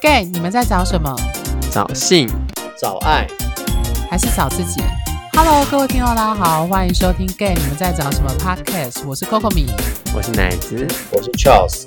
Gay， 你们在找什么？找性，找爱，还是找自己？Hello， 各位听众大家好，欢迎收听 Gay 你们在找什么 Podcast， 我是 Coco 米，我是奶子，我是 Charles。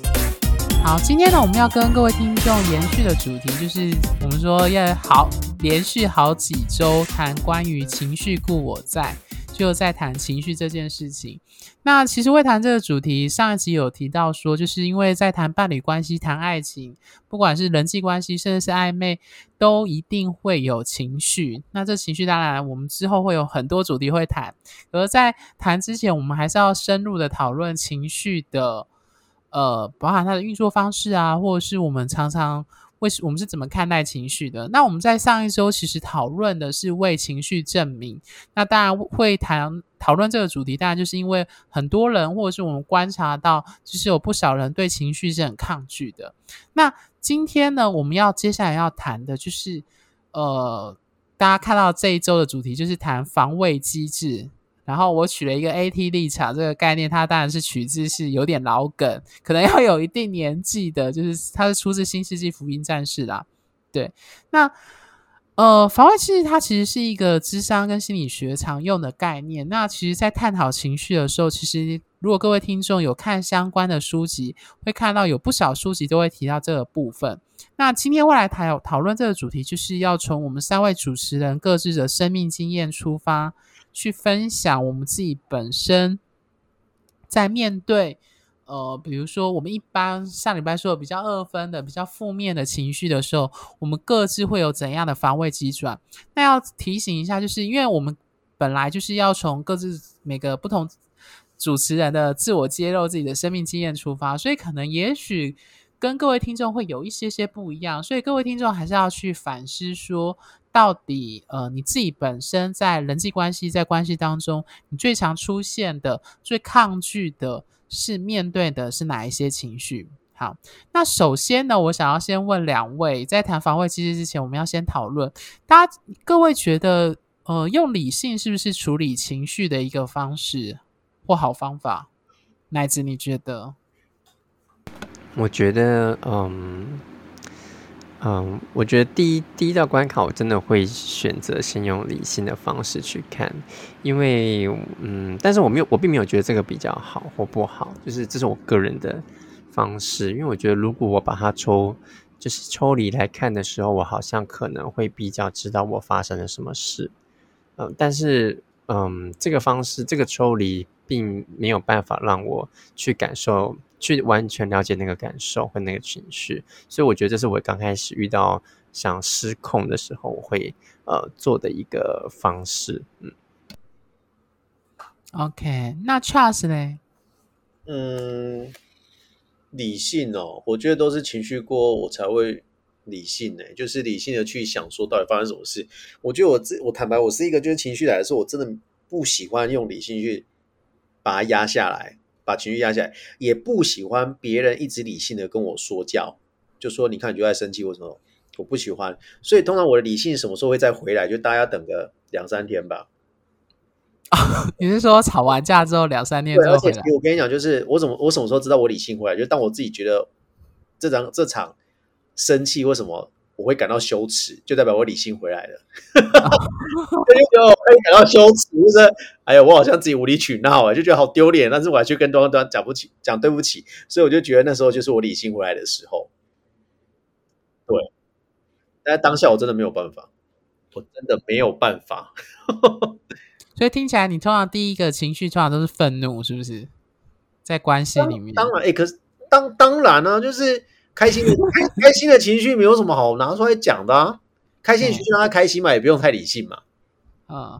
好，今天呢我们要跟各位听众延续的主题就是我们说要连续好几周谈关于情绪故我在，就在谈情绪这件事情。那其实会谈这个主题，上一集有提到说，就是因为在谈伴侣关系、谈爱情，不管是人际关系甚至是暧昧，都一定会有情绪。那这情绪当然我们之后会有很多主题会谈，而在谈之前我们还是要深入的讨论情绪的包含它的运作方式啊，或者是我们常常我们是怎么看待情绪的。那我们在上一周其实讨论的是为情绪证明，那当然会讨论这个主题，当然就是因为很多人或者是我们观察到就是有不少人对情绪是很抗拒的。那今天呢我们接下来要谈的就是大家看到这一周的主题就是谈防卫机制，然后我取了一个 AT 立场这个概念，它当然是取自是有点老梗，可能要有一定年纪的，就是它是出自新世纪福音战士啦。对，那防卫机制它其实是一个諮商跟心理学常用的概念。那其实在探讨情绪的时候，其实如果各位听众有看相关的书籍，会看到有不少书籍都会提到这个部分。那今天未来讨论这个主题，就是要从我们三位主持人各自的生命经验出发，去分享我们自己本身在面对比如说我们一般上礼拜说的比较二分的比较负面的情绪的时候，我们各自会有怎样的防卫机转。那要提醒一下，就是因为我们本来就是要从各自每个不同主持人的自我揭露自己的生命经验出发，所以可能也许跟各位听众会有一些些不一样，所以各位听众还是要去反思说到底你自己本身在人际关系在关系当中，你最常出现的最抗拒的是面对的是哪一些情绪。好，那首先呢我想要先问两位，在谈防卫机制之前我们要先讨论大家各位觉得用理性是不是处理情绪的一个方式或好方法？乃至你觉得？我觉得我觉得第一道关卡我真的会选择先用理性的方式去看，因为但是我并没有觉得这个比较好或不好，就是这是我个人的方式。因为我觉得如果我把它抽离来看的时候，我好像可能会比较知道我发生了什么事。但是这个方式这个抽离并没有办法让我去感受去完全了解那个感受和那个情绪，所以我觉得这是我刚开始遇到想失控的时候我会做的一个方式。OK， 那 Charles 呢？理性哦，我觉得都是情绪过我才会理性呢，就是理性的去想说到底发生什么事。我觉得我坦白，我是一个就是情绪来的时候，我真的不喜欢用理性去把它压下来。把情绪压下来，也不喜欢别人一直理性的跟我说教，就说你看你就在生气或什么，我不喜欢。所以通常我的理性什么时候会再回来，就大家等个2-3天吧。你是说吵完架之后2-3天之后回来？我跟你讲，就是我什么时候知道我理性回来，就当我自己觉得这场生气或什么我会感到羞耻，就代表我理性回来了。就会感到羞耻，就是哎呀，我好像自己无理取闹就觉得好丢脸，但是我还去跟对方讲对不起，所以我就觉得那时候就是我理性回来的时候。对，但当下我真的没有办法，我真的没有办法。所以听起来你通常第一个情绪通常都是愤怒，是不是？在关系里面，当然，可是当然啊，就是。开心的情绪没有什么好拿出来讲的啊，开心的情绪让他开心嘛，也不用太理性嘛。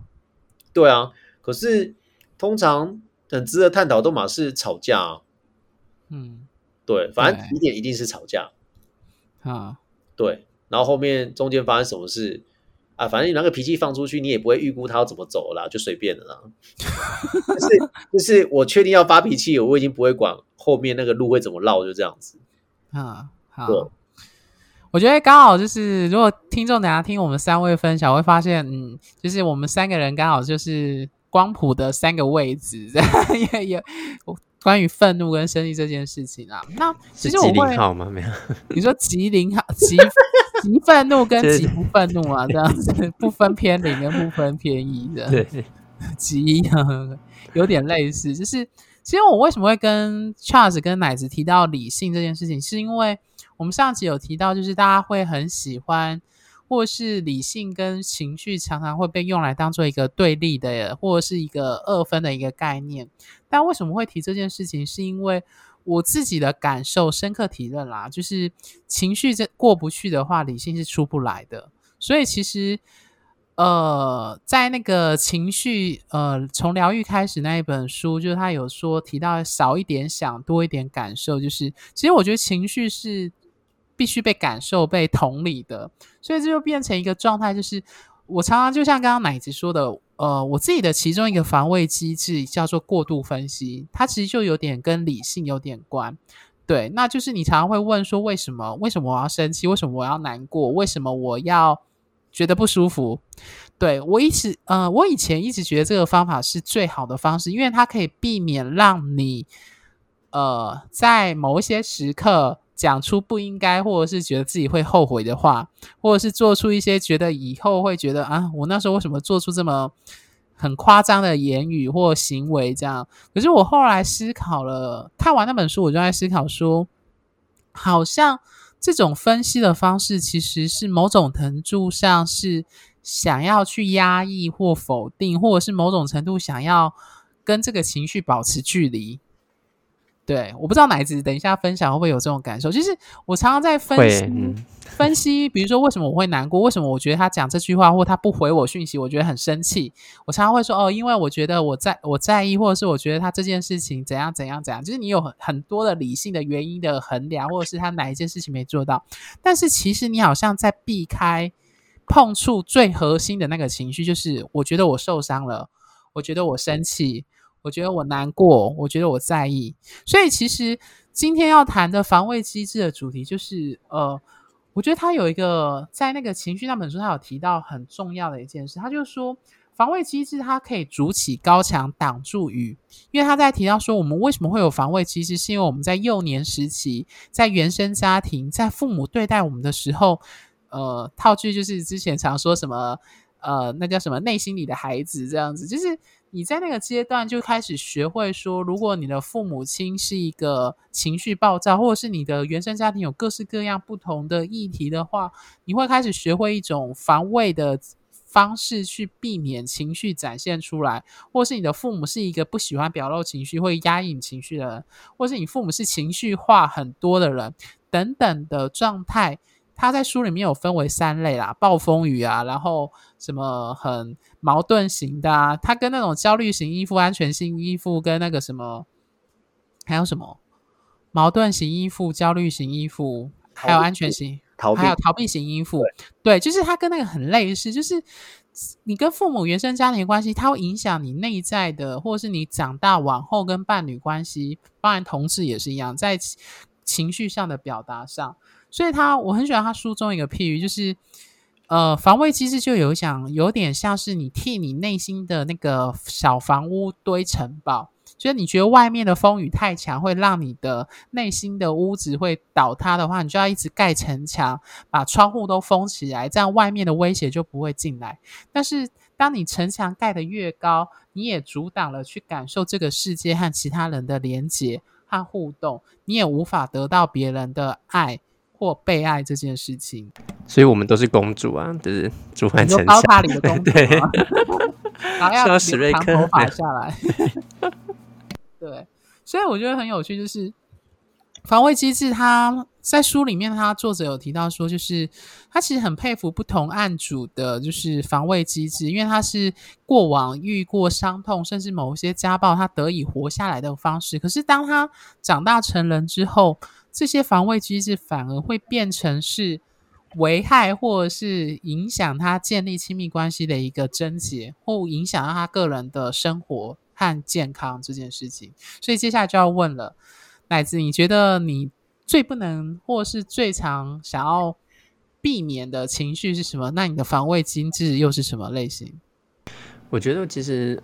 对啊，可是通常很值得探讨都嘛是吵架啊。对，反正起点一定是吵架啊。对，然后后面中间发生什么事啊，反正你那个脾气放出去，你也不会预估他要怎么走了啦，就随便了啦。就是我确定要发脾气，我已经不会管后面那个路会怎么绕，就这样子。好，我觉得刚好就是如果听众等一下听我们三位分享会发现就是我们3个人刚好就是光谱的3个位置，关于愤怒跟生气这件事情啊。那其实我会是吉林好吗？没有，你说吉林好，极愤怒跟极不愤怒啊，这样子不分偏零跟不分偏一的，对，极有点类似。就是其实我为什么会跟 Charles 跟乃子提到理性这件事情，是因为我们上集有提到，就是大家会很喜欢，或是理性跟情绪常常会被用来当做一个对立的，或是一个二分的一个概念。但为什么会提这件事情，是因为我自己的感受深刻体认啦，就是情绪过不去的话，理性是出不来的。所以其实在那个情绪从疗愈开始那一本书，就是他有说提到少一点想多一点感受，就是其实我觉得情绪是必须被感受被同理的。所以这就变成一个状态，就是我常常就像刚刚乃子说的我自己的其中一个防卫机制叫做过度分析，它其实就有点跟理性有点关。对，那就是你常常会问说为什么我要生气，为什么我要难过，为什么我要觉得不舒服。对，我以前一直觉得这个方法是最好的方式，因为它可以避免让你在某一些时刻讲出不应该，或者是觉得自己会后悔的话，或者是做出一些觉得以后会觉得啊，我那时候为什么做出这么很夸张的言语或行为这样。可是我后来思考了，看完那本书我就在思考说，好像这种分析的方式其实是某种程度上是想要去压抑或否定，或者是某种程度想要跟这个情绪保持距离。对，我不知道乃子等一下分享会不会有这种感受，就是我常常在分析比如说为什么我会难过，为什么我觉得他讲这句话或他不回我讯息我觉得很生气，我常常会说因为我觉得我在意，或者是我觉得他这件事情怎样怎样怎样，就是你有很多的理性的原因的衡量，或者是他哪一件事情没做到，但是其实你好像在避开碰触最核心的那个情绪，就是我觉得我受伤了，我觉得我生气，我觉得我难过，我觉得我在意。所以其实今天要谈的防卫机制的主题就是我觉得他有一个在那个情绪那本书他有提到很重要的一件事，他就说防卫机制它可以筑起高墙挡住雨。因为他在提到说我们为什么会有防卫机制，是因为我们在幼年时期，在原生家庭，在父母对待我们的时候套句就是之前常说什么那叫什么内心里的孩子这样子，就是你在那个阶段就开始学会说，如果你的父母亲是一个情绪暴躁，或者是你的原生家庭有各式各样不同的议题的话，你会开始学会一种防卫的方式去避免情绪展现出来，或是你的父母是一个不喜欢表露情绪会压抑你情绪的人，或是你父母是情绪化很多的人等等的状态。他在书里面有分为三类啦，暴风雨啊，然后什么很矛盾型的啊，他跟那种焦虑型依附、安全性依附跟那个什么还有什么矛盾型依附、焦虑型依附还有安全型还有逃避型依附。 对，就是他跟那个很类似，就是你跟父母原生家庭的关系，它会影响你内在的，或是你长大往后跟伴侣关系，当然同志也是一样，在情绪上的表达上。所以我很喜欢他书中一个譬喻，就是防卫机制就有点像是你替你内心的那个小房屋堆城堡，就是你觉得外面的风雨太强，会让你的内心的屋子会倒塌的话，你就要一直盖城墙，把窗户都封起来，这样外面的威胁就不会进来。但是当你城墙盖得越高，你也阻挡了去感受这个世界和其他人的连结和互动，你也无法得到别人的爱或被爱这件事情。所以我们都是公主啊，就是住在城墙，高塔里的公主啊然后要长头发下来对，所以我觉得很有趣，就是防卫机制它在书里面，他作者有提到说，就是他其实很佩服不同案主的就是防卫机制，因为他是过往遇过伤痛甚至某些家暴他得以活下来的方式。可是当他长大成人之后，这些防卫机制反而会变成是危害或者是影响他建立亲密关系的一个症结，或影响到他个人的生活和健康这件事情。所以接下来就要问了，乃子，你觉得你最不能或是最常想要避免的情绪是什么？那你的防卫机制又是什么类型？我觉得其实，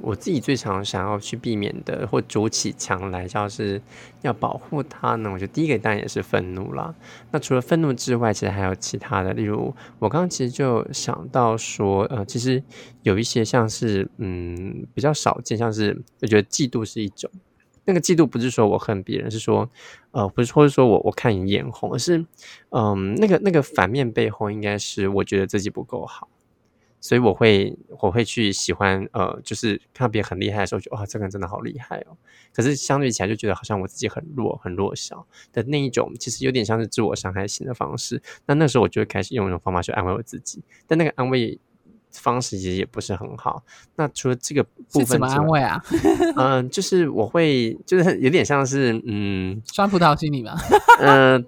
我自己最常想要去避免的，或筑起墙来，就是要保护它呢。我觉得第一个当然也是愤怒啦。那除了愤怒之外，其实还有其他的，例如我刚刚其实就想到说，其实有一些像是，比较少见，像是我觉得嫉妒是一种。那个嫉妒不是说我恨别人，是说，不是，或者说我看你眼红，而是，那个反面背后应该是我觉得自己不够好。所以我会去喜欢，就是看到别人很厉害的时候，就哇，这个人真的好厉害哦。可是相对起来，就觉得好像我自己很弱，很弱小的那一种，其实有点像是自我伤害型的方式。那时候我就会开始用一种方法去安慰我自己，但那个安慰方式其实也不是很好。那除了这个部分，是怎么安慰啊？就是我会，就是有点像是酸葡萄心理吧。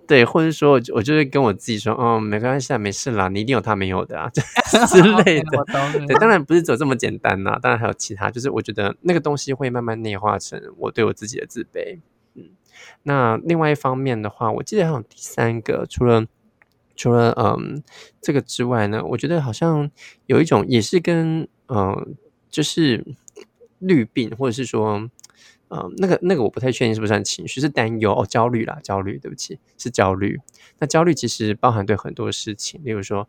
对，或者说我就会跟我自己说，没关系啊，没事啦，你一定有他没有的啊之类的。okay, 对，当然不是只有这么简单啦，当然还有其他，就是我觉得那个东西会慢慢内化成我对我自己的自卑。那另外一方面的话，我记得还有第三个，除了这个之外呢，我觉得好像有一种也是跟就是虑病，或者是说那个我不太确定是不是算情绪，是担忧焦虑啦，对不起，是焦虑。那焦虑其实包含对很多事情，例如说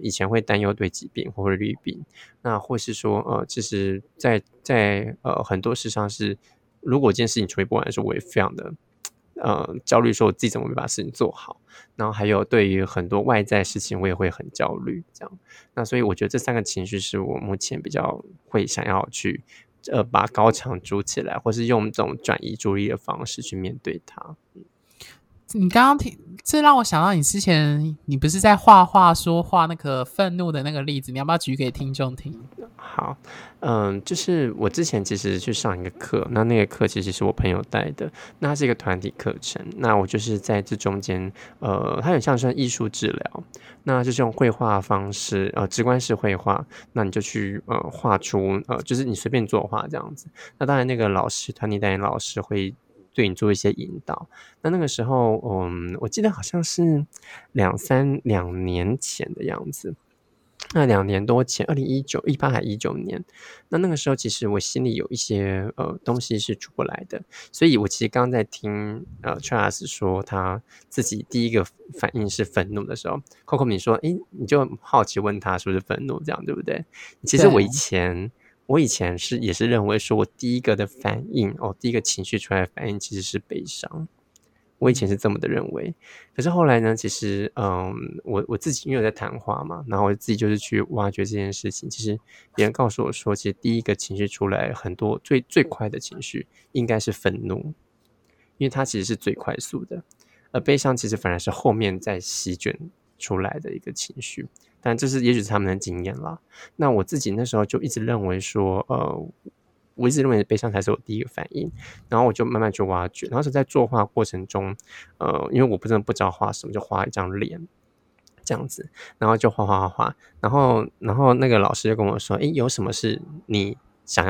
以前会担忧对疾病或者虑病，那或是说其实在很多事上是，如果这件事情处理不完的时候，我也非常的焦虑，说我自己怎么没把事情做好，然后还有对于很多外在事情我也会很焦虑这样。那所以我觉得这三个情绪是我目前比较会想要去把高墙筑起来，或是用这种转移注意力的方式去面对它。你刚刚听，这让我想到你之前你不是在说画那个愤怒的那个例子，你要不要举给听众听？好，就是我之前其实去上一个课，那个课其实是我朋友带的，那它是一个团体课程，那我就是在这中间，它很像是艺术治疗，那就是用绘画方式，直观式绘画，那你就去画出就是你随便作画这样子。那当然那个老师，团体带领老师会对你做一些引导。那个时候，我记得好像是两年前的样子，那2年多前，2018还19年。那个时候其实我心里有一些东西是出不来的，所以我其实刚在听Charles 说他自己第一个反应是愤怒的时候， Coco 你说你就好奇问他是不是愤怒这样，对不对？其实我以前也是认为说我第一个的反应第一个情绪出来的反应其实是悲伤，我以前是这么的认为。可是后来呢，其实我自己因为我在谈话嘛，然后我自己就是去挖掘这件事情，其实别人告诉我说，其实第一个情绪出来很多最快的情绪应该是愤怒，因为它其实是最快速的，而悲伤其实反而是后面再席卷出来的一个情绪，但这是也许是他们的经验啦。那我自己那时候就一直认为说我一直认为悲伤才是我第一个反应，然后我就慢慢去挖掘，然后在作画过程中因为我真的不知道画什么，就画一张脸这样子，然后就画，然后那个老师就跟我说，有什么是你想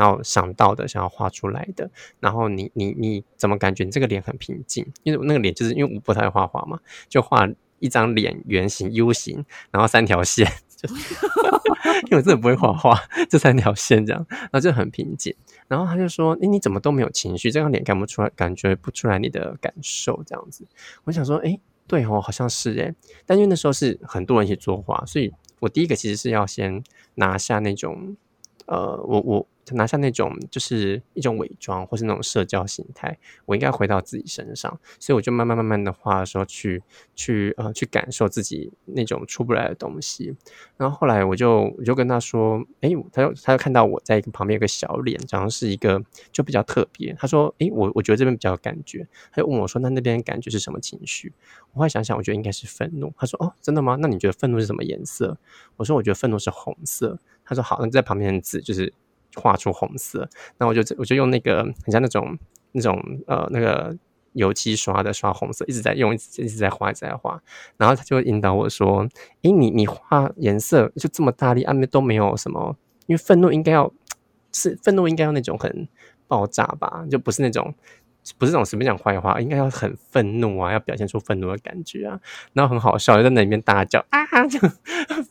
到的想要画出来的，然后你怎么感觉你这个脸很平静，因为那个脸就是因为我不太画画嘛，就画一张脸圆形 U 型，然后3条线因为我真的不会画画，就3条线这样，然后就很平静。然后他就说你怎么都没有情绪，这张脸感觉不出来你的感受这样子。我想说对哦，好像是但因为那时候是很多人一起作画，所以我第一个其实是要先拿下那种我拿下那种就是一种伪装，或是那种社交形态，我应该回到自己身上，所以我就慢慢的画的时候去感受自己那种出不来的东西。然后后来我就跟他说，他就看到我在一个旁边有个小脸，然后是一个就比较特别，他说我觉得这边比较有感觉，他就问我说那边感觉是什么情绪？我后来想想，我觉得应该是愤怒。他说真的吗？那你觉得愤怒是什么颜色？我说我觉得愤怒是红色。他说好，那在旁边的字就是画出红色，那我就用那个很像那种那个油漆刷的刷红色，一直在用，一直在画，然后他就引导我说，你画颜色就这么大力，都没有什么，因为愤怒应该要那种很爆炸吧，就不是那种不是那种随便讲坏话，应该要很愤怒啊，要表现出愤怒的感觉啊，然后很好笑，就在那里面大叫啊，就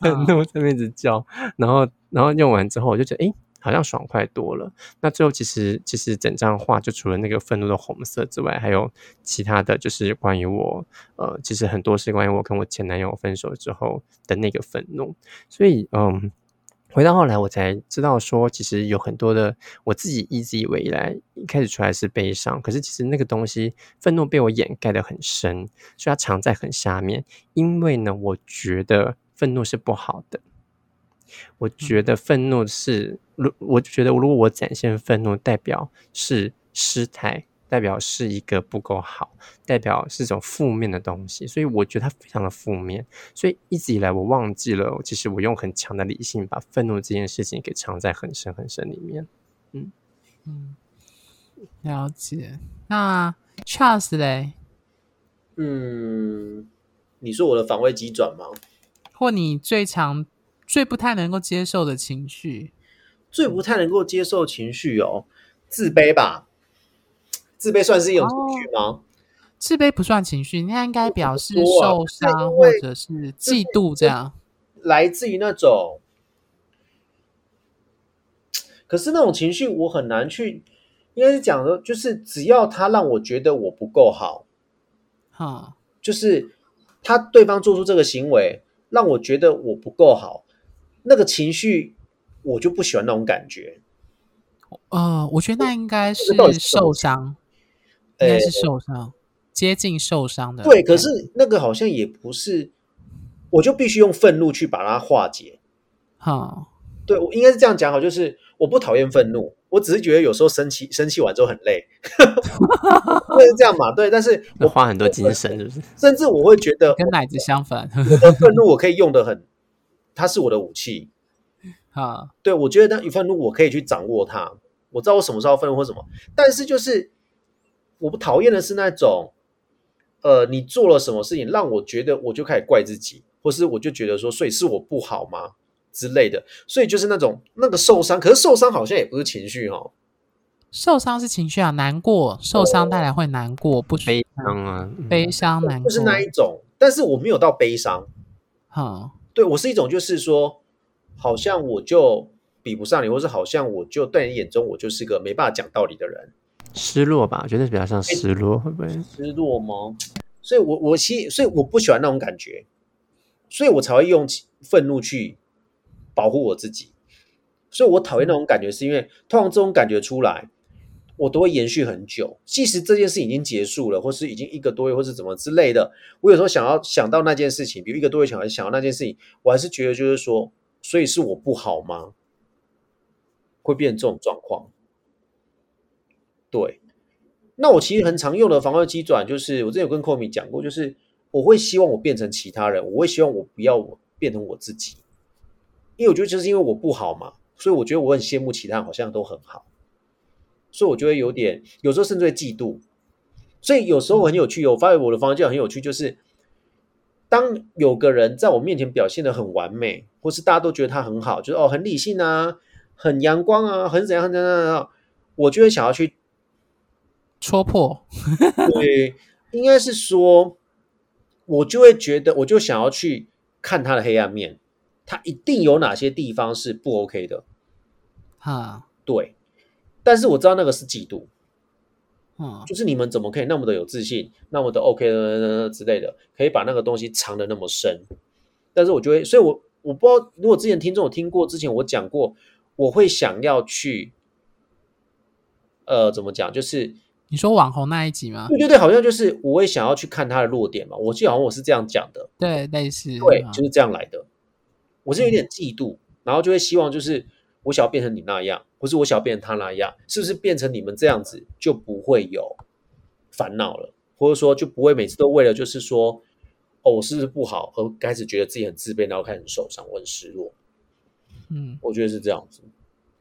愤怒在那边一直叫，然后用完之后我就觉得好像爽快多了。那最后其实整张画就除了那个愤怒的红色之外，还有其他的就是关于我其实很多是关于我跟我前男友分手之后的那个愤怒。所以回到后来我才知道说，其实有很多的我自己一直以为以来一开始出来是悲伤，可是其实那个东西愤怒被我掩盖得很深，所以它藏在很下面。因为呢，我觉得愤怒是不好的，我觉得愤怒是，我觉得如果我展现愤怒，代表是失态，代表是一个不够好，代表是一种负面的东西，所以我觉得它非常的负面。所以一直以来我忘记了，其实我用很强的理性把愤怒这件事情给藏在很深很深里面。了解。那 Charles 咧？你说我的防卫机转吗？或你最不太能够接受的情绪？最不太能够接受情绪哦，自卑吧。自卑算是一种情绪吗？自卑不算情绪，那应该表示受伤或者是嫉妒这样。来自于那种，可是那种情绪我很难去，应该是讲的，就是只要他让我觉得我不够好，就是他对方做出这个行为让我觉得我不够好。那个情绪我就不喜欢那种感觉。我觉得那应该是受伤，应该是受伤，接近受伤的。对，可是那个好像也不是，我就必须用愤怒去把它化解。对，我应该是这样讲好，就是我不讨厌愤怒，我只是觉得有时候生气完之后很累，会是这样嘛？对，但是我花很多精神，是不是？甚至我会觉得跟奶子相反，我的愤怒我可以用得很，它是我的武器。对，我觉得那愤怒我可以去掌握它，我知道我什么时候愤怒或什么。但是就是我不讨厌的是那种，你做了什么事情让我觉得我就开始怪自己，或是我就觉得说，所以是我不好吗之类的。所以就是那种那个受伤，可是受伤好像也不是情绪哦。受伤是情绪啊，难过，受伤带来会难过，不悲伤啊，悲伤难过就是那一种。但是我没有到悲伤，对，我是一种就是说，好像我就比不上你，或是好像我就在你眼中我就是个没办法讲道理的人。失落吧，我觉得比较像失落，会不会失落吗？所以我不喜欢那种感觉，所以我才会用愤怒去保护我自己。所以我讨厌那种感觉，是因为通常这种感觉出来，我都会延续很久。即使这件事已经结束了，或是已经1个多月，或是怎么之类的，我有时候想到那件事情，比如1个多月想到那件事情，我还是觉得就是说，所以是我不好吗？会变成这种状况。对，那我其实很常用的防卫机转，就是我之前有跟 Komi 讲过，就是我会希望我变成其他人，我会希望我不要我变成我自己，因为我觉得就是因为我不好嘛，所以我觉得我很羡慕其他人好像都很好，所以我就会有点，有时候甚至会嫉妒。所以有时候很有趣，我发现我的防卫机转很有趣，就是当有个人在我面前表现得很完美，或是大家都觉得他很好，就是很理性啊，很阳光啊，很怎样很怎样怎样，我就会想要去戳破。对，应该是说，我就会觉得，我就想要去看他的黑暗面，他一定有哪些地方是不 OK 的。对，但是我知道那个是嫉妒。就是你们怎么可以那么的有自信，那么的 OK 之类的，可以把那个东西藏得那么深。但是我就会，所以我不知道，如果之前听众有听过，之前我讲过，我会想要去怎么讲，就是你说网红那一集吗？对对对，好像就是我会想要去看他的弱点嘛，我记得好像我是这样讲的。对，类似，对，就是这样来的。我是有点嫉妒，然后就会希望就是我想要变成你那样，或是我想要变成他那样，是不是变成你们这样子就不会有烦恼了，或者说就不会每次都为了就是说，我是不是不好而开始觉得自己很自卑，然后开始受伤，我很失落。我觉得是这样子。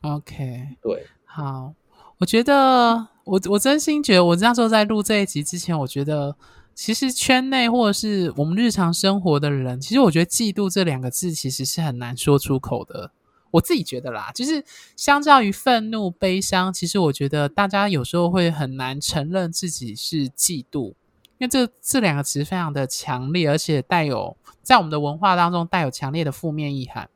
OK， 对，好，我觉得我真心觉得，我那时候在录这一集之前，我觉得其实圈内或者是我们日常生活的人，其实我觉得嫉妒这2个字其实是很难说出口的。我自己觉得啦，就是相较于愤怒悲伤，其实我觉得大家有时候会很难承认自己是嫉妒，因为这两个词非常的强烈，而且带有在我们的文化当中带有强烈的负面意涵。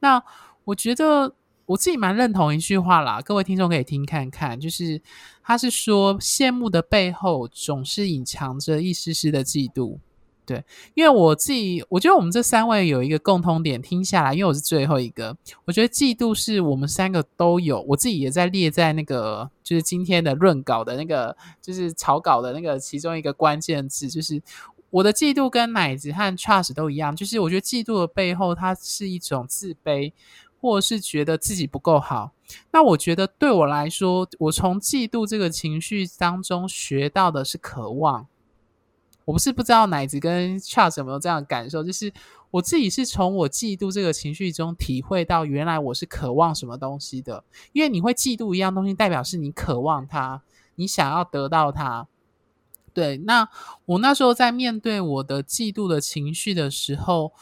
那我觉得我自己蛮认同一句话啦，各位听众可以听看看，就是他是说羡慕的背后总是隐藏着一丝丝的嫉妒。对，因为我觉得我们这三位有一个共通点，听下来，因为我是最后一个，我觉得嫉妒是我们三个都有，我自己也在列在那个就是今天的论稿的那个就是草稿的那个其中一个关键字，就是我的嫉妒跟乃子和 Charles 都一样，就是我觉得嫉妒的背后它是一种自卑，或是觉得自己不够好。那我觉得对我来说，我从嫉妒这个情绪当中学到的是渴望。我不是不知道乃子跟 Charles 有没有这样的感受，就是我自己是从我嫉妒这个情绪中体会到原来我是渴望什么东西的。因为你会嫉妒一样东西，代表是你渴望它，你想要得到它。对，那我那时候在面对我的嫉妒的情绪的时候，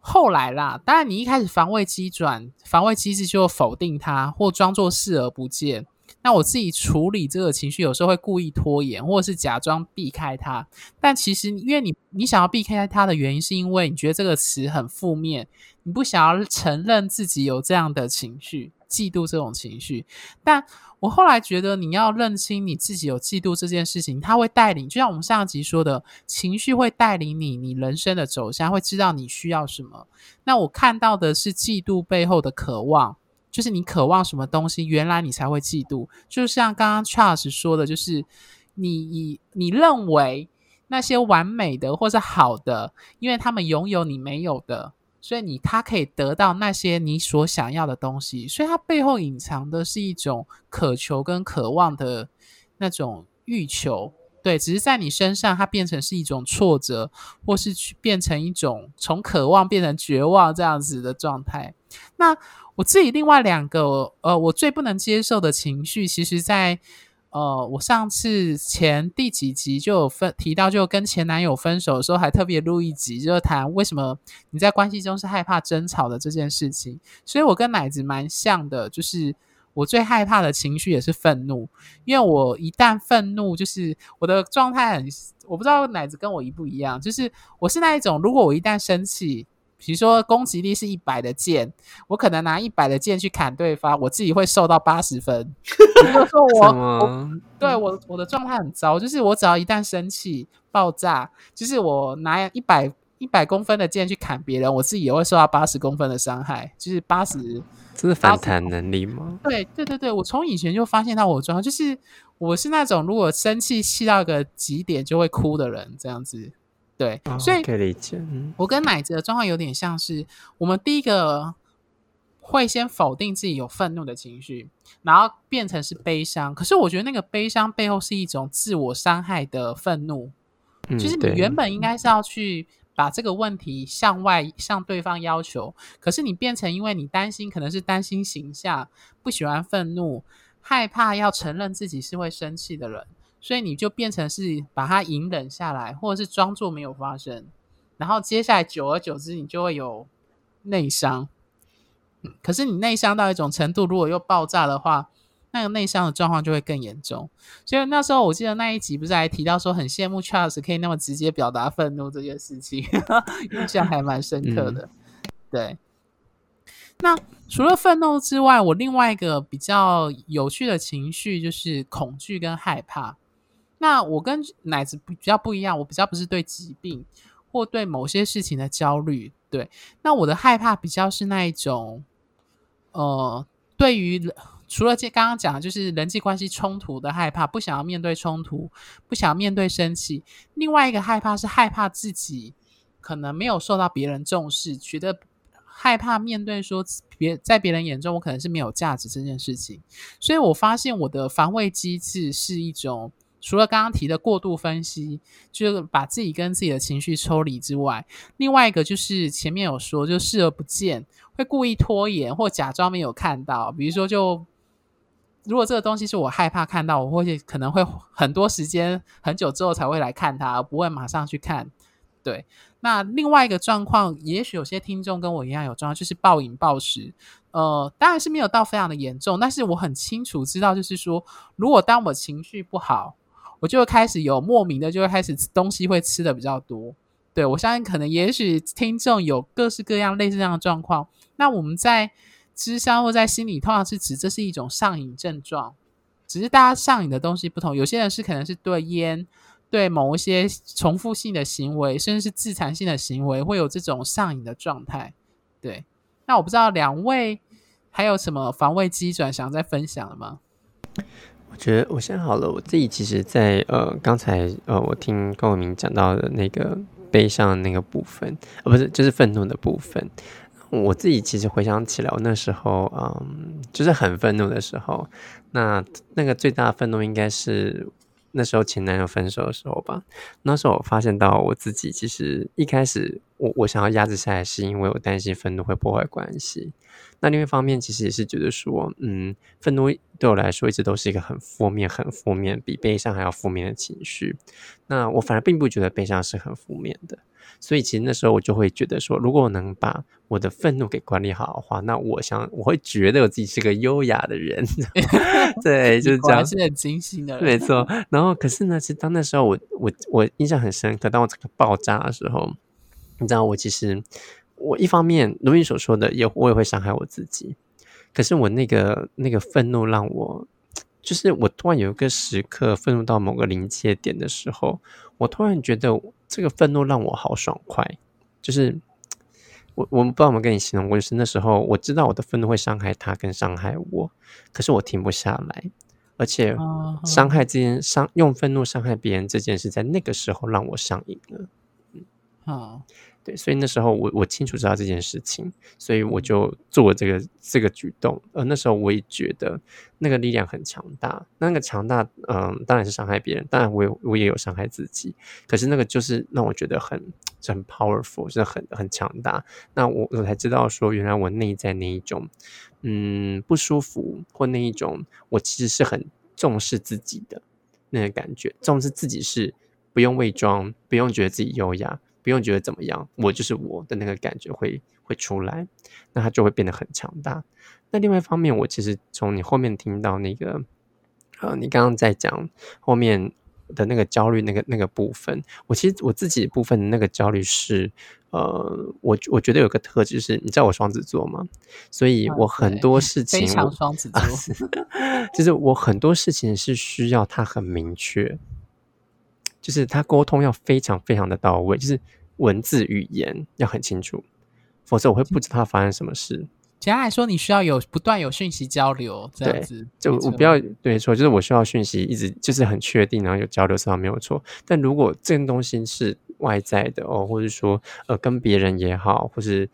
后来啦，当然你一开始防卫机制就否定它，或装作视而不见。那我自己处理这个情绪有时候会故意拖延，或者是假装避开它，但其实因为你想要避开它的原因是因为你觉得这个词很负面，你不想要承认自己有这样的情绪，嫉妒这种情绪。但我后来觉得你要认清你自己有嫉妒这件事情，它会带领，就像我们上集说的，情绪会带领你人生的走向，会知道你需要什么。那我看到的是嫉妒背后的渴望，就是你渴望什么东西，原来你才会嫉妒。就像刚刚 Charles 说的，就是你认为那些完美的或是好的，因为他们拥有你没有的，所以他可以得到那些你所想要的东西，所以它背后隐藏的是一种渴求跟渴望的那种欲求。对，只是在你身上它变成是一种挫折，或是变成一种从渴望变成绝望这样子的状态。那我自己另外两个我最不能接受的情绪，其实在我上次前第几集就有提到，就跟前男友分手的时候还特别录一集，就谈为什么你在关系中是害怕争吵的这件事情。所以我跟乃子蛮像的，就是我最害怕的情绪也是愤怒，因为我一旦愤怒，就是我的状态很，我不知道乃子跟我一不一样，就是我是那一种，如果我一旦生气，比如说攻击力是100的剑，我可能拿100的剑去砍对方，我自己会受到80分。也就是说我的状态很糟，就是我只要一旦生气爆炸，就是我拿100公分的剑去砍别人，我自己也会受到80公分的伤害，就是80。这是反弹能力吗？对，我从以前就发现到我的状态，就是我是那种如果生气气到个极点就会哭的人，这样子。对，所以我跟乃子的状况有点像是，我们第一个会先否定自己有愤怒的情绪，然后变成是悲伤。可是我觉得那个悲伤背后是一种自我伤害的愤怒，就是你原本应该是要去把这个问题向对方要求，可是你变成因为你担心，可能是担心形象，不喜欢愤怒，害怕要承认自己是会生气的人，所以你就变成是把它隐忍下来，或者是装作没有发生，然后接下来久而久之你就会有内伤。可是你内伤到一种程度，如果又爆炸的话，那个内伤的状况就会更严重。所以那时候我记得那一集不是还提到说很羡慕 Charles 可以那么直接表达愤怒这件事情，印象还蛮深刻的。对，那除了愤怒之外，我另外一个比较有趣的情绪就是恐惧跟害怕。那我跟乃子比较不一样，我比较不是对疾病或对某些事情的焦虑。对，那我的害怕比较是那一种对于除了刚刚讲的就是人际关系冲突的害怕，不想要面对冲突，不想面对生气。另外一个害怕是害怕自己可能没有受到别人重视，觉得害怕面对说在别人眼中我可能是没有价值这件事情。所以我发现我的防卫机制是一种除了刚刚提的过度分析，就是把自己跟自己的情绪抽离之外，另外一个就是前面有说就视而不见，会故意拖延或假装没有看到。比如说就如果这个东西是我害怕看到，我会可能会很多时间很久之后才会来看它，而不会马上去看。对，那另外一个状况也许有些听众跟我一样有状况，就是暴饮暴食。当然是没有到非常的严重，但是我很清楚知道，就是说如果当我情绪不好，我就会开始有莫名的就会开始东西会吃的比较多。对，我相信可能也许听众有各式各样类似这样的状况。那我们在諮商或在心理通常是指这是一种上瘾症状，只是大家上瘾的东西不同，有些人是可能是对烟，对某一些重复性的行为，甚至是自残性的行为会有这种上瘾的状态。对，那我不知道两位还有什么防卫机转想再分享的吗？我觉得我先好了。我自己其实在刚才我听高文明讲到的那个悲伤的那个部分，不是就是愤怒的部分，我自己其实回想起来我那时候就是很愤怒的时候，那个最大的愤怒应该是那时候前男友分手的时候吧。那时候我发现到我自己其实一开始我想要压制下来，是因为我担心愤怒会破坏关系。那另一方面其实也是觉得说愤怒对我来说一直都是一个很负面比悲伤还要负面的情绪，那我反而并不觉得悲伤是很负面的。所以其实那时候我就会觉得说，如果我能把我的愤怒给管理好的话，那我会觉得我自己是个优雅的人。对，就是这样，是很精心的人，没错。然后可是呢，其实当那时候我印象很深刻，当我整个爆炸的时候，你知道我一方面如你所说的我也会伤害我自己，可是我那个愤怒让我就是我突然有一个时刻愤怒到某个临界点的时候，我突然觉得这个愤怒让我好爽快。就是我不知道有没有跟你形容过，就是那时候我知道我的愤怒会伤害他跟伤害我，可是我停不下来，而且伤害这件用愤怒伤害别人这件事在那个时候让我上瘾了。对，所以那时候我清楚知道这件事情，所以我就做了这个举动。那时候我也觉得那个力量很强大，那个强大当然是伤害别人，当然我也有伤害自己，可是那个就是让我觉得很 powerful， 是很强大。那我才知道说，原来我内在那一种不舒服，或那一种我其实是很重视自己的那个感觉，重视自己是不用伪装，不用觉得自己优雅，不用觉得怎么样，我就是我的那个感觉会出来，那它就会变得很强大。那另外一方面，我其实从你后面听到那个你刚刚在讲后面的那个焦虑那个部分，我其实我自己部分的那个焦虑是我觉得有个特质是，你知道我双子座吗？所以我很多事情非常双子座就是我很多事情是需要它很明确，就是它沟通要非常非常的到位，就是文字语言要很清楚，否则我会不知道发生什么事。简单来说，你需要不断有讯息交流，这样子。对，就我不要对错，就是我需要讯息一直就是很确定，然后有交流上没有错。但如果这个东西是外在的或者说跟别人也好，或是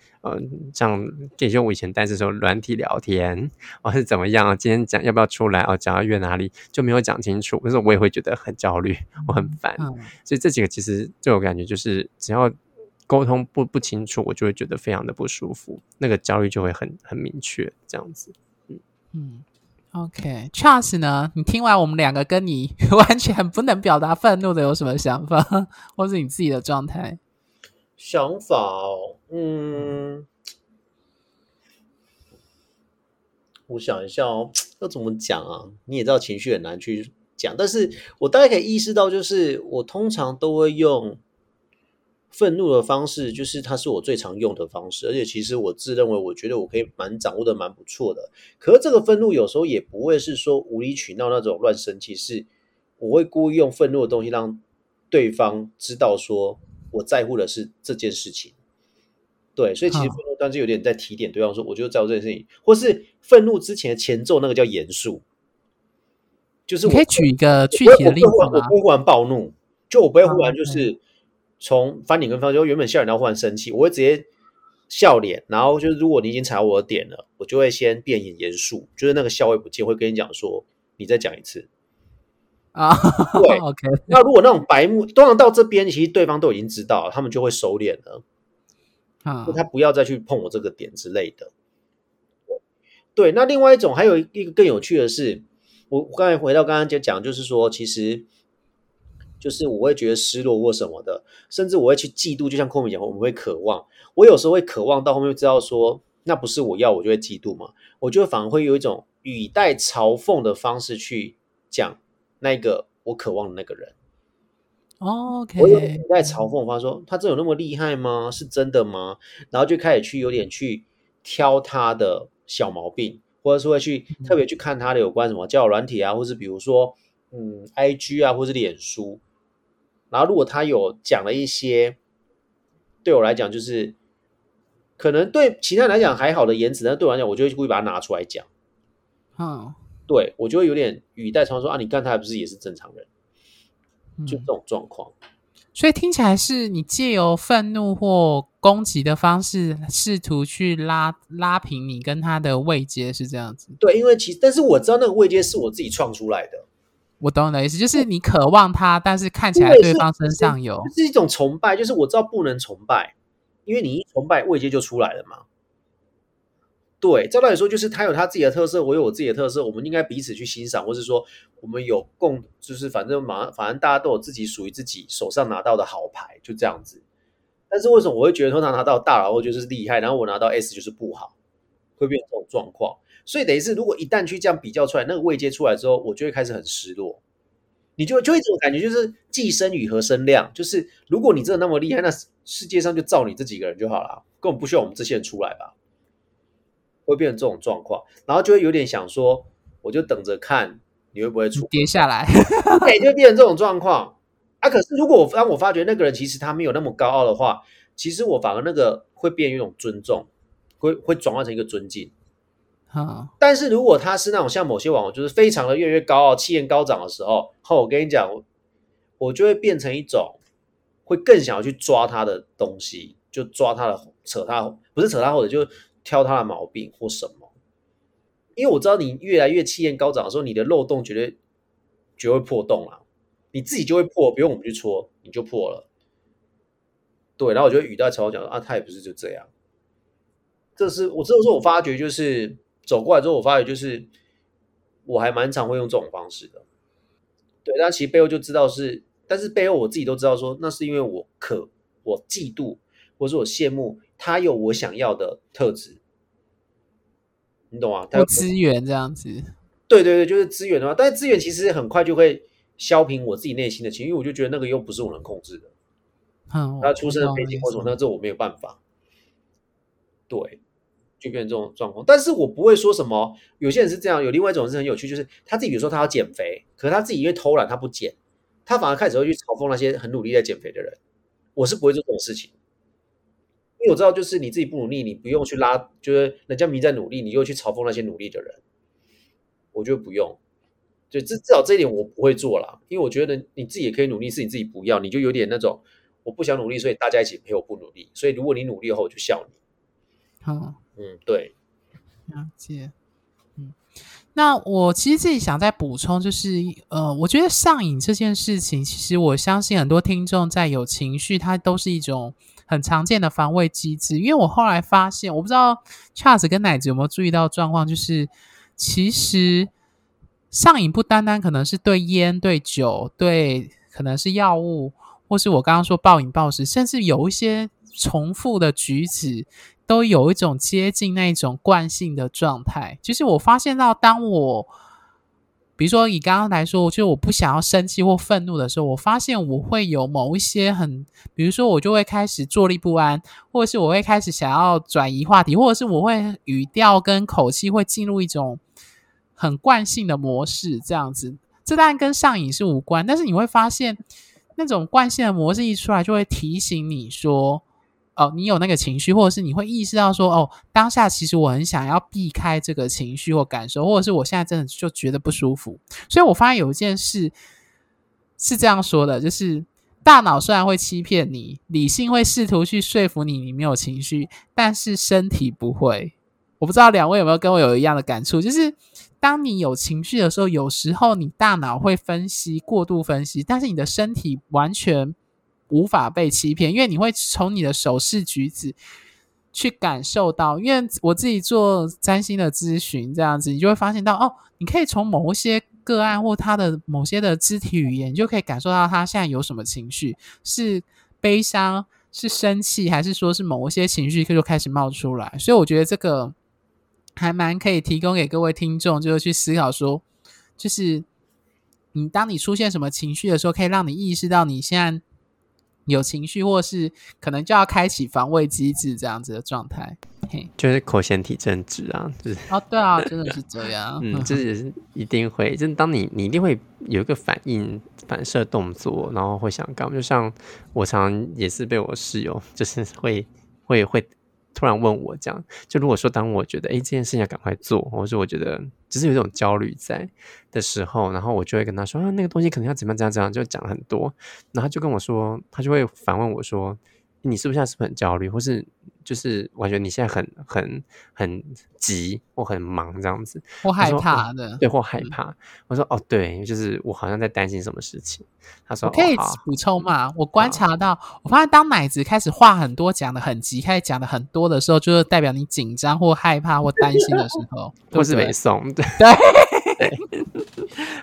像也就我以前单身的时候软体聊天是怎么样，今天讲要不要出来讲到约哪里就没有讲清楚，可是我也会觉得很焦虑，我很烦。所以这几个其实就我感觉就是只要沟通不清楚，我就会觉得非常的不舒服，那个焦虑就会很明确这样子。OK， Charles 呢？你听完我们两个跟你完全不能表达愤怒的有什么想法，或是你自己的状态？想法我想一下要怎么讲啊？你也知道情绪很难去讲，但是我大概可以意识到，就是我通常都会用愤怒的方式，就是它是我最常用的方式，而且其实我自认为我觉得我可以掌握的蛮不错的。可是这个愤怒有时候也不会是说无理取闹那种乱生气，是我会故意用愤怒的东西让对方知道说我在乎的是这件事情。对，所以其实愤怒但是有点在提点对方说我就在乎这件事情，或是愤怒之前的前奏，那个叫严肃。就是你可以举一个具体的例子吗？我不会忽然暴怒，就我不会忽然就是从翻脸跟翻就原本笑脸，然后忽然生气，我会直接笑脸，然后就是如果你已经踩我的点了，我就会先变很严肃，就是那个笑会不见，会跟你讲说你再讲一次啊。对，okay. 那如果那种白目，通常到这边其实对方都已经知道了，他们就会收敛了啊，他不要再去碰我这个点之类的。对，那另外一种还有一个更有趣的是，我刚才回到刚刚讲，就是说其实。就是我会觉得失落或什么的，甚至我会去嫉妒，就像寇明讲，我们会渴望。我有时候会渴望到后面知道说，那不是我要我就会嫉妒吗？我就反而会有一种语带嘲讽的方式去讲那个我渴望的那个人。OK， 我有语带嘲讽的方式说他真有那么厉害吗？是真的吗？然后就开始去有点去挑他的小毛病，或者是会去特别去看他的有关什么交友软体啊，或是比如说IG 啊，或是脸书。然后如果他有讲了一些对我来讲就是可能对其他人来讲还好的言辞，但对我来讲我就会故意把它拿出来讲。对，我就会有点语带嘲讽说啊，你看他不是也是正常人，就这种状况。所以听起来是你借由愤怒或攻击的方式试图去 拉平你跟他的位阶，是这样子？对，因为其实但是我知道那个位阶是我自己创出来的。我懂你的意思，就是你渴望他，但是看起来对方身上有是一种崇拜，就是我知道不能崇拜，因为你一崇拜位阶就出来了嘛。对，照道理说就是他有他自己的特色，我有我自己的特色，我们应该彼此去欣赏，或是说我们有共，就是反正大家都有自己属于自己手上拿到的好牌，就这样子。但是为什么我会觉得通常拿到大佬就是厉害，然后我拿到 S 就是不好，会变成这种状况？所以等于是如果一旦去这样比较出来，那个位阶出来之后，我就会开始很失落。你就一种感觉，就是既生瑜何生亮，就是如果你真的那么厉害，那世界上就照你这几个人就好了，根本不需要我们这些人出来吧，会变成这种状况。然后就会有点想说，我就等着看你会不会出跌下来。对，就会变成这种状况啊。可是如果当我发觉那个人其实他没有那么高傲的话，其实我反而那个会变成一种尊重，会转化成一个尊敬。但是如果他是那种像某些网友就是非常的越来越高傲气焰高涨的时候，我跟你讲，我就会变成一种会更想要去抓他的东西，就抓他的不是扯他后腿，就挑他的毛病或什么。因为我知道你越来越气焰高涨的时候，你的漏洞绝对会破洞啦，你自己就会破，不用我们去戳，你就破了。对，然后我就会语带嘲讽讲啊，他也不是就这样。这是我发觉就是。走过来之后，我发觉就是我还蛮常会用这种方式的。对，但其实背后就知道是，但是背后我自己都知道说，那是因为我嫉妒，或是我羡慕他有我想要的特质，你懂吗？有资源这样子。对对对，就是资源的话，但是资源其实很快就会消平我自己内心的情绪，因为我就觉得那个又不是我能控制的。他出生的背景或什么，那这我没有办法。对。就变成这种状况，但是我不会说什么。有些人是这样，有另外一种是很有趣，就是他自己，比如说他要减肥，可是他自己因为偷懒，他不减，他反而开始会去嘲讽那些很努力在减肥的人。我是不会做这种事情，因为我知道，就是你自己不努力，你不用去拉，就是人家明明在努力，你又去嘲讽那些努力的人，我觉得不用。就至少这一点我不会做啦，因为我觉得你自己也可以努力，是你自己不要，你就有点那种我不想努力，所以大家一起陪我不努力。所以如果你努力的话，我就笑你。好。对，了解。那我其实自己想再补充，就是我觉得上瘾这件事情，其实我相信很多听众在有情绪，它都是一种很常见的防卫机制。因为我后来发现，我不知道 Charles 跟乃子有没有注意到状况，就是其实上瘾不单单可能是对烟、对酒、对可能是药物，或是我刚刚说暴饮暴食，甚至有一些重复的举止。都有一种接近那种惯性的状态。就是我发现到，当我比如说以刚刚来说，就我不想要生气或愤怒的时候，我发现我会有某一些很，比如说我就会开始坐立不安，或者是我会开始想要转移话题，或者是我会语调跟口气会进入一种很惯性的模式，这样子。这当然跟上瘾是无关，但是你会发现那种惯性的模式一出来，就会提醒你说你有那个情绪，或者是你会意识到说，当下其实我很想要避开这个情绪或感受，或者是我现在真的就觉得不舒服。所以我发现有一件事是这样说的，就是大脑虽然会欺骗你，理性会试图去说服你没有情绪，但是身体不会。我不知道两位有没有跟我有一样的感触，就是当你有情绪的时候，有时候你大脑会分析，过度分析，但是你的身体完全无法被欺骗，因为你会从你的手势举止去感受到。因为我自己做占星的咨询这样子，你就会发现到你可以从某些个案或他的某些的肢体语言，你就可以感受到他现在有什么情绪，是悲伤、是生气还是说是某一些情绪就开始冒出来，所以我觉得这个还蛮可以提供给各位听众，就是去思考说，就是你当你出现什么情绪的时候，可以让你意识到你现在有情绪，或是可能就要开启防卫机制这样子的状态，就是口嫌体正直啊，就是哦，对啊，真的是这样，这是一定会，就是当你一定会有一个反应反射动作，然后会想干嘛。就像我常也是被我室友，就是会突然问我这样，就如果说当我觉得这件事情要赶快做，或者我觉得只是有一种焦虑在的时候，然后我就会跟他说那个东西可能要怎么样怎么样怎么样，就讲很多，然后他就跟我说，他就会反问我说，你是不是现在是不是很焦虑，或是就是我觉得你现在很急或很忙这样子，或害怕的，对，或害怕。我说哦，对，就是我好像在担心什么事情。他说我可以补充嘛？我观察到，我发现当奶子开始话很多，讲的很急，开始讲的很多的时候，就是代表你紧张或害怕或担心的时候，对对，或是没送，对，对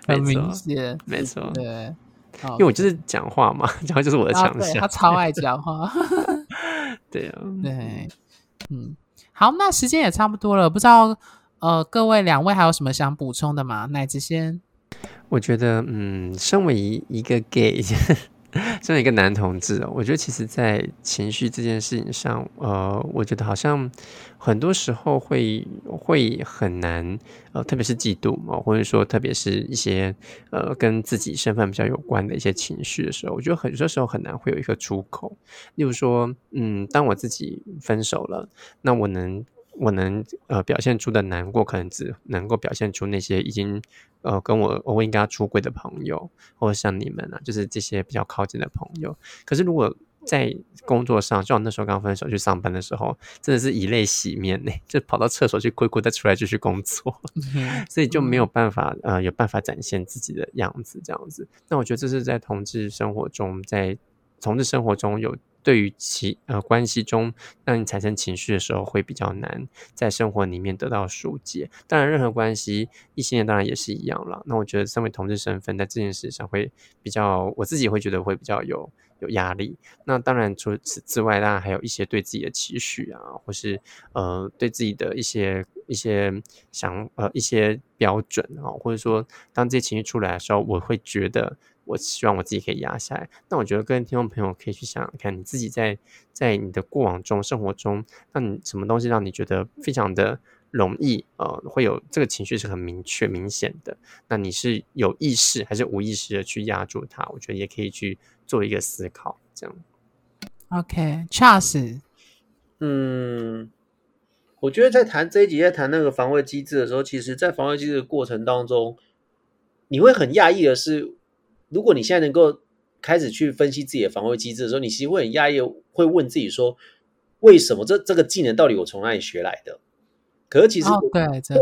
很明显，没错，对。因为我就是讲话嘛，讲话就是我的强项，他超爱讲话对啊，对，好，那时间也差不多了，不知道各位两位还有什么想补充的吗？乃至先，我觉得身为一个 gay 身为一个男同志我觉得其实在情绪这件事情上我觉得好像很多时候会很难特别是嫉妒或者说特别是一些跟自己身份比较有关的一些情绪的时候，我觉得很多时候很难会有一个出口。例如说当我自己分手了，那我能表现出的难过可能只能够表现出那些已经跟我应该出柜的朋友，或者像你们啊，就是这些比较靠近的朋友。可是如果在工作上，就我那时候刚分手去上班的时候，真的是以泪洗面，就跑到厕所去哭哭，再出来继续工作所以就没有办法有办法展现自己的样子这样子。那我觉得这是在同志生活中有对于关系中让你产生情绪的时候会比较难在生活里面得到疏解。当然任何关系，异性恋当然也是一样啦。那我觉得身为同志身份在这件事上会比较，我自己会觉得会比较有压力。那当然除此之外，当然还有一些对自己的期许啊，或是对自己的一些一些标准啊，或者说当这些情绪出来的时候，我会觉得我希望我自己可以压下来。那我觉得跟听众朋友可以去想想看，你自己在你的过往中生活中，那你什么东西让你觉得非常的容易会有这个情绪是很明确明显的，那你是有意识还是无意识的去压住它，我觉得也可以去做一个思考这样。 OK， Charles， 我觉得在谈这一集在谈那个防卫机制的时候，其实在防卫机制的过程当中，你会很讶异的是，如果你现在能够开始去分析自己的防卫机制的时候，你其实会很压抑，会问自己说，为什么这个技能到底我从哪里学来的？可是其实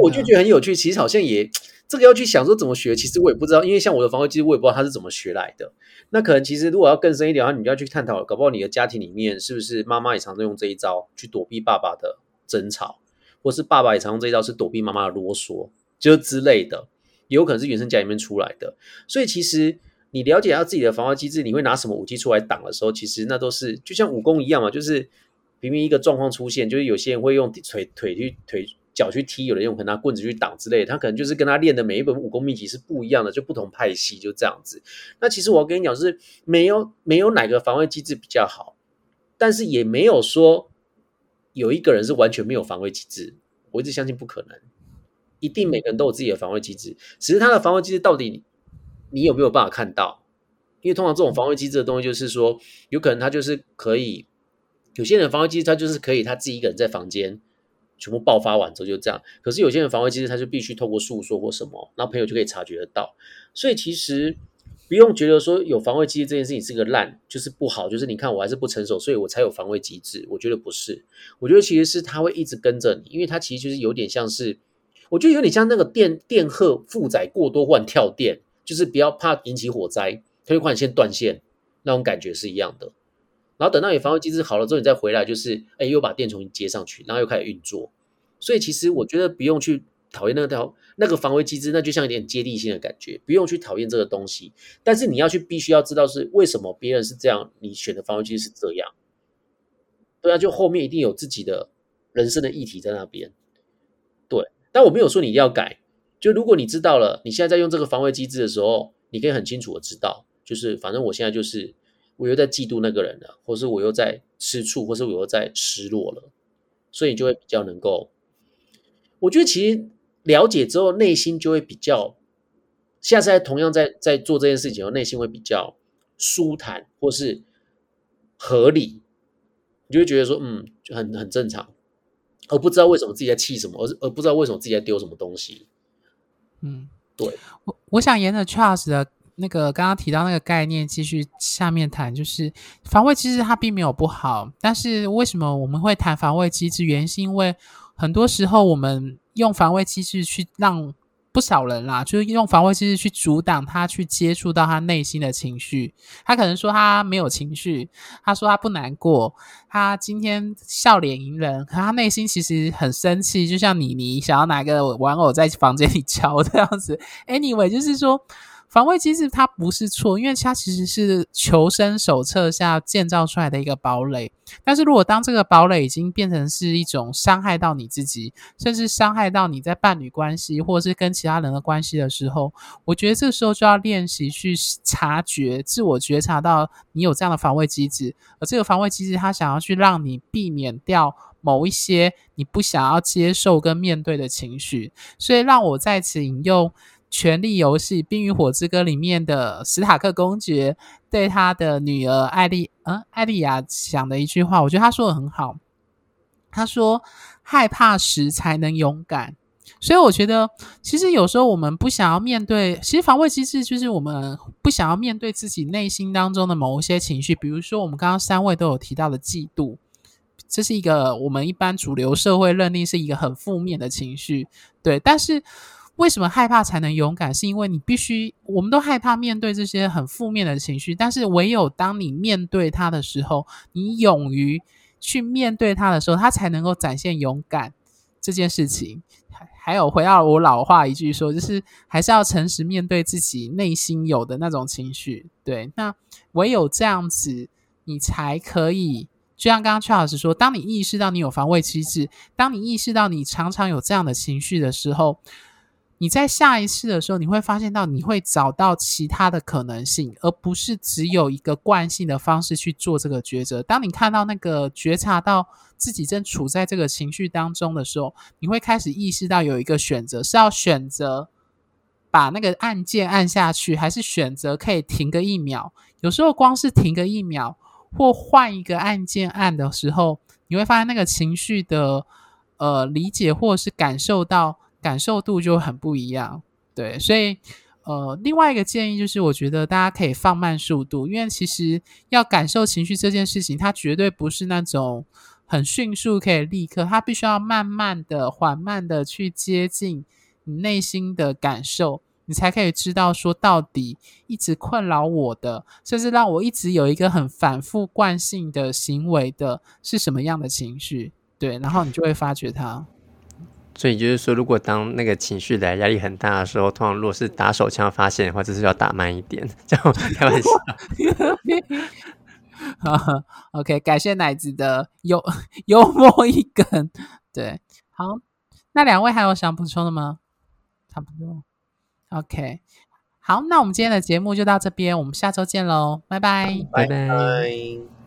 我就觉得很有趣，其实好像也这个要去想说怎么学，其实我也不知道，因为像我的防卫机制，我也不知道它是怎么学来的。那可能其实如果要更深一点，你就要去探讨，搞不好你的家庭里面是不是妈妈也常常用这一招去躲避爸爸的争吵，或是爸爸也常用这一招是躲避妈妈的啰嗦，就是之类的，也有可能是原生家里面出来的。所以其实你了解到自己的防卫机制，你会拿什么武器出来挡的时候，其实那都是就像武功一样嘛，就是明明一个状况出现，就是有些人会用腿脚去踢，有人用可能拿棍子去挡之类的，他可能就是跟他练的每一本武功秘籍是不一样的，就不同派系就这样子。那其实我要跟你讲是没有哪个防卫机制比较好，但是也没有说有一个人是完全没有防卫机制，我一直相信不可能，一定每个人都有自己的防卫机制，只是他的防卫机制到底你有没有办法看到？因为通常这种防卫机制的东西，就是说，有可能他就是可以，有些人的防卫机制他就是可以他自己一个人在房间全部爆发完之后就这样。可是有些人的防卫机制他就必须透过诉说或什么，然后朋友就可以察觉得到。所以其实不用觉得说有防卫机制这件事情是个烂，就是不好，就是你看我还是不成熟，所以我才有防卫机制。我觉得不是，我觉得其实是他会一直跟着你，因为他其实就是有点像是，我觉得有点像那个电荷负载过多换跳电。就是不要怕引起火灾，它就快先断线，那种感觉是一样的。然后等到你防卫机制好了之后，你再回来就是，又把电重新接上去，然后又开始运作。所以其实我觉得不用去讨厌那个防卫机制，那就像一点接地性的感觉，不用去讨厌这个东西。但是你要去必须要知道是为什么别人是这样，你选的防卫机制是这样。对啊，就后面一定有自己的人生的议题在那边。对，但我没有说你要改，就如果你知道了，你现在在用这个防卫机制的时候，你可以很清楚的知道，就是反正我现在就是我又在嫉妒那个人了，或是我又在吃醋，或是我又在失落了，所以你就会比较能够，我觉得其实了解之后，内心就会比较，下次在同样在做这件事情后，内心会比较舒坦或是合理，你就会觉得说，就很正常，而不知道为什么自己在气什么，而不知道为什么自己在丢什么东西。对，我想沿着 Charles 的那个刚刚提到那个概念继续下面谈，就是防卫机制它并没有不好，但是为什么我们会谈防卫机制，原因是因为很多时候我们用防卫机制去让不少人啦，就是用防卫机制去阻挡他去接触到他内心的情绪。他可能说他没有情绪，他说他不难过，他今天笑脸迎人，可他内心其实很生气，就像你想要拿个玩偶在房间里敲这样子。Anyway， 就是说防卫机制它不是错，因为它其实是求生手册下建造出来的一个堡垒。但是如果当这个堡垒已经变成是一种伤害到你自己，甚至伤害到你在伴侣关系或是跟其他人的关系的时候，我觉得这时候就要练习去察觉，自我觉察到你有这样的防卫机制，而这个防卫机制它想要去让你避免掉某一些你不想要接受跟面对的情绪。所以让我在此引用权力游戏冰与火之歌里面的史塔克公爵对他的女儿艾莉亚讲的一句话，我觉得他说的很好。他说害怕时才能勇敢。所以我觉得其实有时候我们不想要面对，其实防卫机制就是我们不想要面对自己内心当中的某一些情绪，比如说我们刚刚三位都有提到的嫉妒，这是一个我们一般主流社会认定是一个很负面的情绪。对，但是为什么害怕才能勇敢，是因为你必须，我们都害怕面对这些很负面的情绪，但是唯有当你面对它的时候，你勇于去面对它的时候，它才能够展现勇敢这件事情。还有回到我老话一句说，就是还是要诚实面对自己内心有的那种情绪。对，那唯有这样子你才可以，就像刚刚 Charles 说，当你意识到你有防卫机制，当你意识到你常常有这样的情绪的时候，你在下一次的时候，你会发现到你会找到其他的可能性，而不是只有一个惯性的方式去做这个抉择。当你看到那个觉察到自己正处在这个情绪当中的时候，你会开始意识到有一个选择，是要选择把那个按键按下去，还是选择可以停个一秒。有时候光是停个一秒或换一个按键按的时候，你会发现那个情绪的理解或是感受度就很不一样。对，所以另外一个建议就是，我觉得大家可以放慢速度，因为其实要感受情绪这件事情，它绝对不是那种很迅速可以立刻，它必须要慢慢的缓慢的去接近你内心的感受，你才可以知道说到底一直困扰我的，甚至让我一直有一个很反复惯性的行为的是什么样的情绪。对，然后你就会发觉它。所以就是说，如果当那个情绪来压力很大的时候，通常如果是打手枪发现的话，就是要打慢一点。这样开玩笑。好 ，OK， 感谢奶子的幽默一梗。对，好，那两位还有想补充的吗？差不多。OK， 好，那我们今天的节目就到这边，我们下周见喽，拜拜，拜拜。